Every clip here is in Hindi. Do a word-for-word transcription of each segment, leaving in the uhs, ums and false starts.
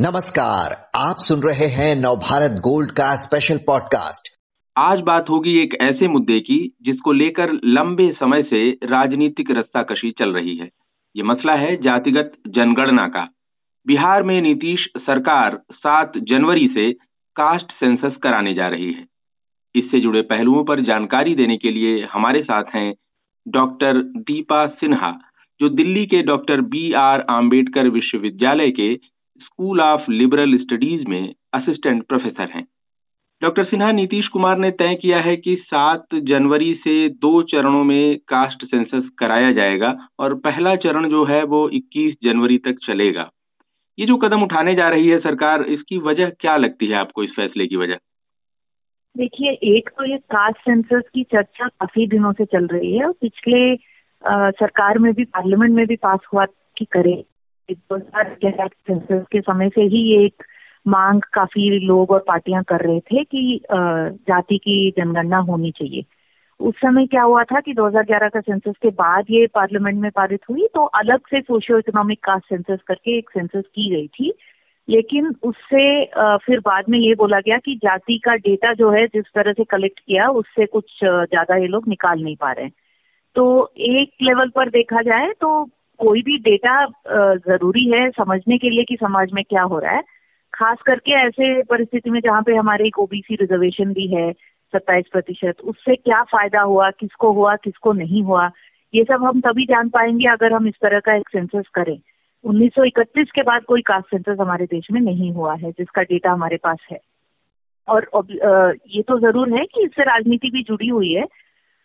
नमस्कार, आप सुन रहे हैं नवभारत गोल्ड का स्पेशल पॉडकास्ट। आज बात होगी एक ऐसे मुद्दे की जिसको लेकर लंबे समय से राजनीतिक रस्साकशी चल रही है। ये मसला है जातिगत जनगणना का। बिहार में नीतीश सरकार सात जनवरी से कास्ट सेंसस कराने जा रही है। इससे जुड़े पहलुओं पर जानकारी देने के लिए हमारे साथ हैं डॉक्टर दीपा सिन्हा, जो दिल्ली के डॉक्टर बी आर अंबेडकर विश्वविद्यालय के स्कूल ऑफ लिबरल स्टडीज में असिस्टेंट प्रोफेसर हैं। डॉक्टर सिन्हा, नीतीश कुमार ने तय किया है कि सात जनवरी से दो चरणों में कास्ट सेंसस कराया जाएगा और पहला चरण जो है वो इक्कीस जनवरी तक चलेगा। ये जो कदम उठाने जा रही है सरकार, इसकी वजह क्या लगती है आपको, इस फैसले की वजह? देखिए, एक तो ये कास्ट सेंसस की चर्चा काफी दिनों से चल रही है और पिछले आ, सरकार में भी, पार्लियामेंट में भी पास हुआ कि करे दो हजार ग्यारह सेंसस के समय से ही ये एक मांग काफी लोग और पार्टियां कर रहे थे कि जाति की जनगणना होनी चाहिए। उस समय क्या हुआ था कि दो हजार ग्यारह का सेंसस के बाद ये पार्लियामेंट में पारित हुई, तो अलग से सोशियो इकोनॉमिक कास्ट सेंसस करके एक सेंसस की गई थी, लेकिन उससे फिर बाद में ये बोला गया कि जाति का डेटा जो है जिस तरह से कलेक्ट किया उससे कुछ ज्यादा ये लोग निकाल नहीं पा रहे हैं। तो एक लेवल पर देखा जाए तो कोई भी डेटा जरूरी है समझने के लिए कि समाज में क्या हो रहा है, खास करके ऐसे परिस्थिति में जहाँ पे हमारे एक ओबीसी रिजर्वेशन भी है सत्ताईस प्रतिशत। उससे क्या फायदा हुआ, किसको हुआ किसको नहीं हुआ, ये सब हम तभी जान पाएंगे अगर हम इस तरह का एक सेंसस करें। उन्नीस सौ इकतीस के बाद कोई कास्ट सेंसस हमारे देश में नहीं हुआ है जिसका डेटा हमारे पास है। और ये तो जरूर है कि इससे राजनीति भी जुड़ी हुई है।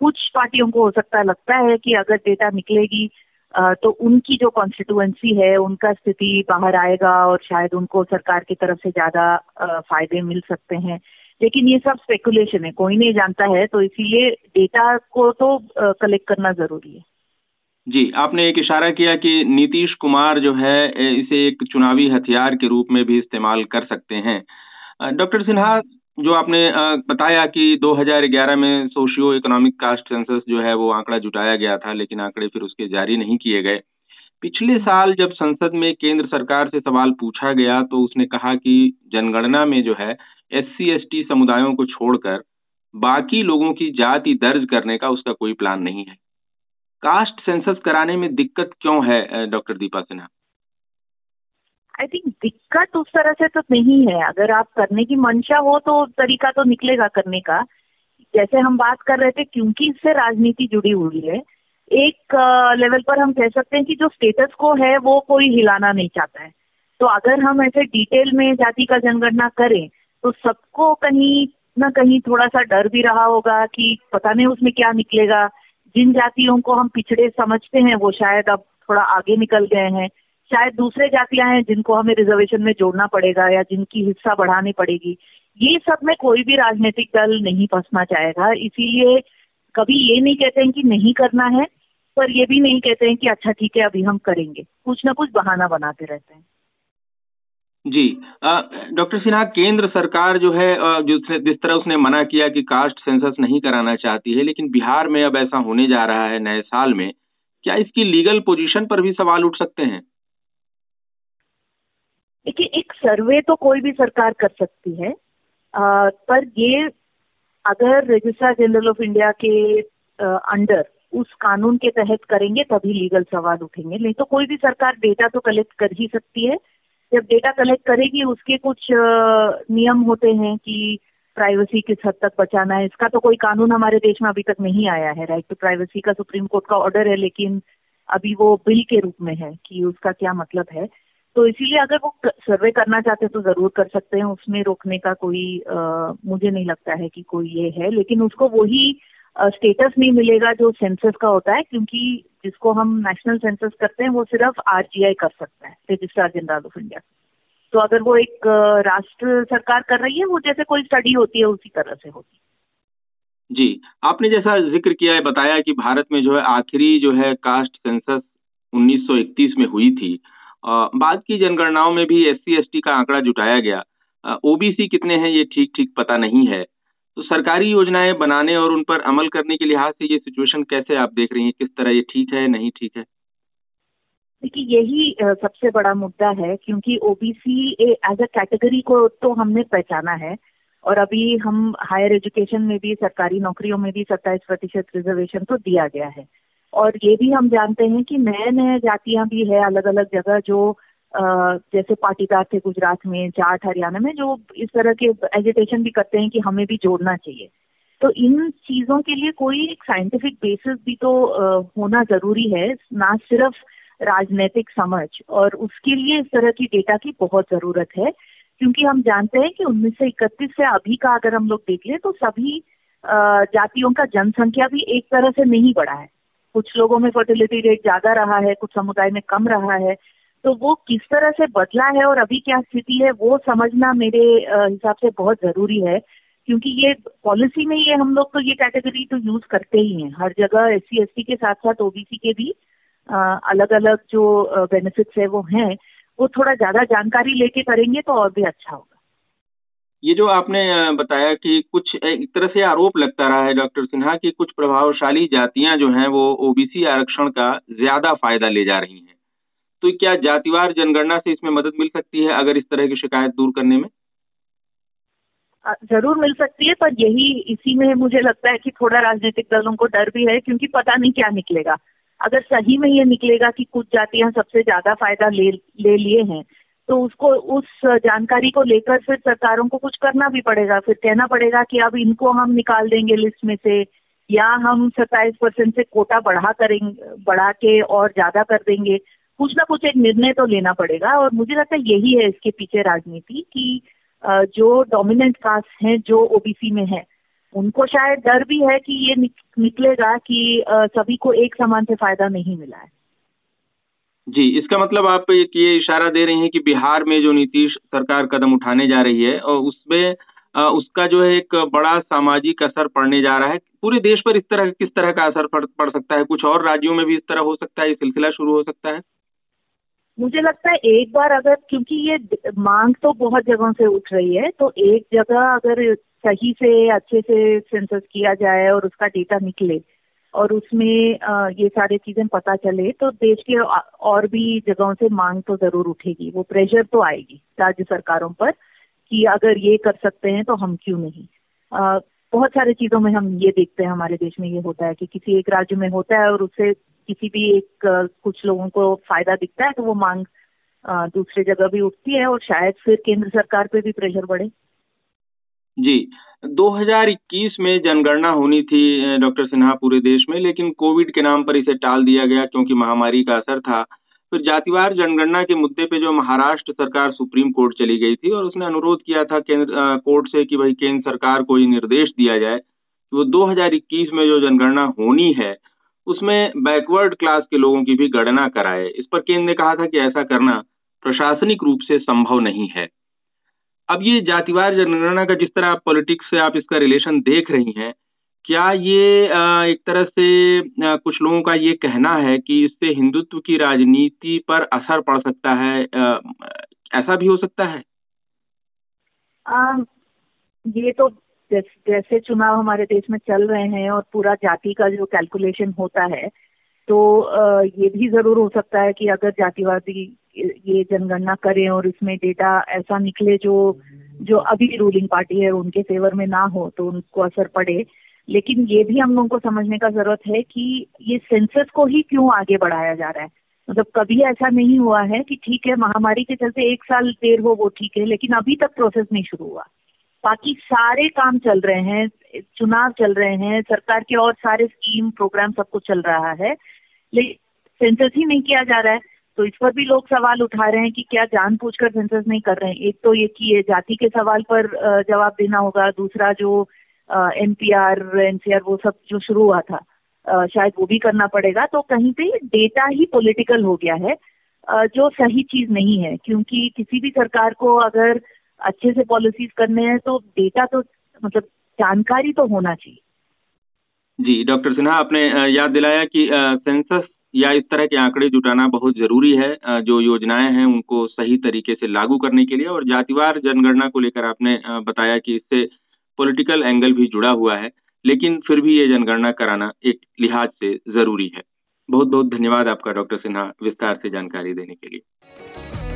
कुछ पार्टियों को हो सकता लगता है कि अगर डेटा निकलेगी तो उनकी जो कॉन्स्टिट्यूएंसी है उनका स्थिति बाहर आएगा और शायद उनको सरकार की तरफ से ज्यादा फायदे मिल सकते हैं, लेकिन ये सब स्पेकुलेशन है, कोई नहीं जानता है। तो इसीलिए डेटा को तो कलेक्ट करना जरूरी है। जी, आपने एक इशारा किया कि नीतीश कुमार जो है इसे एक चुनावी हथियार के रूप में भी इस्तेमाल कर सकते हैं। डॉक्टर सिन्हा, जो आपने बताया कि दो हजार ग्यारह में सोशियो इकोनॉमिक कास्ट सेंसस जो है वो आंकड़ा जुटाया गया था, लेकिन आंकड़े फिर उसके जारी नहीं किए गए। पिछले साल जब संसद में केंद्र सरकार से सवाल पूछा गया तो उसने कहा कि जनगणना में जो है एससी एसटी समुदायों को छोड़कर बाकी लोगों की जाति दर्ज करने का उसका कोई प्लान नहीं है। कास्ट सेंसस कराने में दिक्कत क्यों है doctor Deepa Sinha? I think दिक्कत उस तरह से तो नहीं है। अगर आप करने की मंशा हो तो तरीका तो निकलेगा करने का। जैसे हम बात कर रहे थे, क्योंकि इससे राजनीति जुड़ी हुई है, एक लेवल पर हम कह सकते हैं कि जो स्टेटस को है वो कोई हिलाना नहीं चाहता है। तो अगर हम ऐसे डिटेल में जाति का जनगणना करें तो सबको कहीं ना कहीं थोड़ा सा डर भी रहा होगा कि पता नहीं उसमें क्या निकलेगा। जिन जातियों को हम पिछड़े समझते हैं वो शायद अब थोड़ा आगे निकल गए हैं, शायद दूसरे जातियां हैं जिनको हमें रिजर्वेशन में जोड़ना पड़ेगा या जिनकी हिस्सा बढ़ानी पड़ेगी। ये सब में कोई भी राजनीतिक दल नहीं फंसना चाहेगा, इसीलिए कभी ये नहीं कहते हैं कि नहीं करना है, पर ये भी नहीं कहते हैं कि अच्छा ठीक है अभी हम करेंगे। कुछ ना कुछ बहाना बनाते रहते हैं। जी डॉक्टर सिन्हा, केंद्र सरकार जो है जिस तरह उसने मना किया कि कास्ट सेंसस नहीं कराना चाहती है, लेकिन बिहार में अब ऐसा होने जा रहा है नए साल में, क्या इसकी लीगल पोजीशन पर भी सवाल उठ सकते हैं? देखिए, एक सर्वे तो कोई भी सरकार कर सकती है, आ, पर ये अगर रजिस्ट्रार जनरल ऑफ इंडिया के आ, अंडर उस कानून के तहत करेंगे तभी लीगल सवाल उठेंगे। नहीं तो कोई भी सरकार डेटा तो कलेक्ट कर ही सकती है। जब डेटा कलेक्ट करेगी उसके कुछ नियम होते हैं कि प्राइवेसी किस हद तक बचाना है। इसका तो कोई कानून हमारे देश में अभी तक नहीं आया है। राइट टू प्राइवेसी का सुप्रीम कोर्ट का ऑर्डर है, लेकिन अभी वो बिल के रूप में है कि उसका क्या मतलब है। तो इसीलिए अगर वो सर्वे करना चाहते हैं तो जरूर कर सकते हैं, उसमें रोकने का कोई आ, मुझे नहीं लगता है कि कोई ये है। लेकिन उसको वही स्टेटस नहीं मिलेगा जो सेंसस का होता है, क्योंकि जिसको हम नेशनल सेंसस करते हैं वो सिर्फ आरजीआई कर सकता है, रजिस्ट्रार जनरल ऑफ इंडिया। तो अगर वो एक राष्ट्र सरकार कर रही है, वो जैसे कोई स्टडी होती है उसी तरह से होती है। जी, आपने जैसा जिक्र किया है, बताया कि भारत में जो है आखिरी जो है कास्ट सेंसस उन्नीस सौ इकतीस में हुई थी। बाद की जनगणनाओं में भी एससी एसटी का आंकड़ा जुटाया गया। ओबीसी कितने हैं ये ठीक ठीक पता नहीं है। तो सरकारी योजनाएं बनाने और उन पर अमल करने के लिहाज से ये सिचुएशन कैसे आप देख रही हैं, किस तरह ये ठीक है नहीं ठीक है? देखिए यही सबसे बड़ा मुद्दा है, क्योंकि ओबीसी एज अ कैटेगरी को तो हमने पहचाना है और अभी हम हायर एजुकेशन में भी, सरकारी नौकरियों में भी सत्ताईस प्रतिशत रिजर्वेशन तो दिया गया है। और ये भी हम जानते हैं कि नए नए जातियां भी है अलग अलग जगह, जो जैसे पाटीदार थे गुजरात में, जाट हरियाणा में, जो इस तरह के एजिटेशन भी करते हैं कि हमें भी जोड़ना चाहिए। तो इन चीजों के लिए कोई एक साइंटिफिक बेसिस भी तो होना जरूरी है, ना सिर्फ राजनीतिक समझ, और उसके लिए इस तरह की डेटा की बहुत जरूरत है। क्योंकि हम जानते हैं कि उन्नीस सौ इकतीस से अभी का अगर हम लोग देख लें तो सभी जातियों का जनसंख्या भी एक तरह से नहीं बढ़ा है, कुछ लोगों में फर्टिलिटी रेट ज्यादा रहा है, कुछ समुदाय में कम रहा है। तो वो किस तरह से बदला है और अभी क्या स्थिति है वो समझना मेरे हिसाब से बहुत जरूरी है, क्योंकि ये पॉलिसी में ये हम लोग तो ये कैटेगरी तो यूज करते ही हैं हर जगह। एस सी एस टी के साथ साथ ओबीसी के भी अलग अलग जो बेनिफिट्स है वो हैं, वो थोड़ा ज्यादा जानकारी लेके करेंगे तो और भी अच्छा होगा। ये जो आपने बताया कि कुछ एक तरह से आरोप लगता रहा है डॉक्टर सिन्हा कि कुछ प्रभावशाली जातियां जो हैं वो ओबीसी आरक्षण का ज्यादा फायदा ले जा रही हैं, तो क्या जातिवार जनगणना से इसमें मदद मिल सकती है अगर इस तरह की शिकायत दूर करने में? जरूर मिल सकती है, पर यही इसी में मुझे लगता है कि थोड़ा राजनीतिक दलों को डर भी है, क्योंकि पता नहीं क्या निकलेगा। अगर सही में ये निकलेगा कि कुछ जातियां सबसे ज्यादा फायदा ले ले लिए हैं तो उसको उस जानकारी को लेकर फिर सरकारों को कुछ करना भी पड़ेगा, फिर कहना पड़ेगा कि अब इनको हम निकाल देंगे लिस्ट में से, या हम सत्ताईस परसेंट से कोटा बढ़ा करेंगे बढ़ा के और ज्यादा कर देंगे। कुछ ना कुछ एक निर्णय तो लेना पड़ेगा। और मुझे लगता है यही है इसके पीछे राजनीति की, जो डोमिनेंट कास्ट है जो ओबीसी में है उनको शायद डर भी है कि ये निकलेगा कि सभी को एक समान से फायदा नहीं मिला है। जी, इसका मतलब आप ये इशारा दे रही हैं कि बिहार में जो नीतीश सरकार कदम उठाने जा रही है और उसमें उसका जो है एक बड़ा सामाजिक असर पड़ने जा रहा है। पूरे देश पर इस तरह किस तरह का असर पड़, पड़ सकता है? कुछ और राज्यों में भी इस तरह हो सकता है, ये सिलसिला शुरू हो सकता है? मुझे लगता है एक बार अगर, क्योंकि ये मांग तो बहुत जगहों से उठ रही है, तो एक जगह अगर सही से अच्छे से सेंसस किया जाए और उसका डेटा निकले और उसमें ये सारी चीजें पता चले तो देश के और भी जगहों से मांग तो जरूर उठेगी, वो प्रेशर तो आएगी राज्य सरकारों पर कि अगर ये कर सकते हैं तो हम क्यों नहीं। आ, बहुत सारी चीजों में हम ये देखते हैं हमारे देश में ये होता है कि किसी एक राज्य में होता है और उससे किसी भी एक कुछ लोगों को फायदा दिखता है तो वो मांग दूसरे जगह भी उठती है और शायद फिर केंद्र सरकार पे भी प्रेशर बढ़े। जी, दो हज़ार इक्कीस में जनगणना होनी थी डॉक्टर सिन्हा पूरे देश में, लेकिन कोविड के नाम पर इसे टाल दिया गया क्योंकि महामारी का असर था। फिर जातिवार जनगणना के मुद्दे पे जो महाराष्ट्र सरकार सुप्रीम कोर्ट चली गई थी और उसने अनुरोध किया था केंद्र कोर्ट से कि भाई केंद्र सरकार को ये निर्देश दिया जाए कि वो दो हज़ार इक्कीस में जो जनगणना होनी है उसमें बैकवर्ड क्लास के लोगों की भी गणना कराए। इस पर केंद्र ने कहा था कि ऐसा करना प्रशासनिक रूप से संभव नहीं है। अब ये जातिवार जनगणना का जिस तरह आप पॉलिटिक्स से आप इसका रिलेशन देख रही हैं, क्या ये एक तरह से कुछ लोगों का ये कहना है कि इससे हिंदुत्व की राजनीति पर असर पड़ सकता है, ऐसा भी हो सकता है? आ, ये तो जैसे चुनाव हमारे देश में चल रहे हैं और पूरा जाति का जो कैलकुलेशन होता है तो ये भी जरूर हो सकता है कि अगर जातिवादी ये जनगणना करें और इसमें डेटा ऐसा निकले जो जो अभी रूलिंग पार्टी है उनके फेवर में ना हो तो उनको असर पड़े। लेकिन ये भी हम लोगों को समझने का जरूरत है कि ये सेंसस को ही क्यों आगे बढ़ाया जा रहा है। मतलब कभी ऐसा नहीं हुआ है कि ठीक है महामारी के चलते एक साल देर हो वो ठीक है, लेकिन अभी तक प्रोसेस नहीं शुरू हुआ, बाकी सारे काम चल रहे हैं, चुनाव चल रहे हैं, सरकार के और सारे स्कीम प्रोग्राम सब कुछ चल रहा है, लेकिन सेंसस ही नहीं किया जा रहा है। तो इस पर भी लोग सवाल उठा रहे हैं कि क्या जानबूझकर सेंसस नहीं कर रहे हैं। एक तो ये कि ये जाति के सवाल पर जवाब देना होगा, दूसरा जो एनपीआर एनसीआर वो सब जो शुरू हुआ था शायद वो भी करना पड़ेगा। तो कहीं पे डेटा ही पॉलिटिकल हो गया है जो सही चीज नहीं है, क्योंकि किसी भी सरकार को अगर अच्छे से पॉलिसीज करने हैं तो डेटा तो मतलब जानकारी तो होना चाहिए। जी, डॉक्टर सिन्हा आपने याद दिलाया कि सेंसस या इस तरह के आंकड़े जुटाना बहुत जरूरी है, जो योजनाएं हैं उनको सही तरीके से लागू करने के लिए, और जातिवार जनगणना को लेकर आपने बताया कि इससे पॉलिटिकल एंगल भी जुड़ा हुआ है, लेकिन फिर भी ये जनगणना कराना एक लिहाज से जरूरी है। बहुत बहुत धन्यवाद आपका डॉक्टर सिन्हा विस्तार से जानकारी देने के लिए।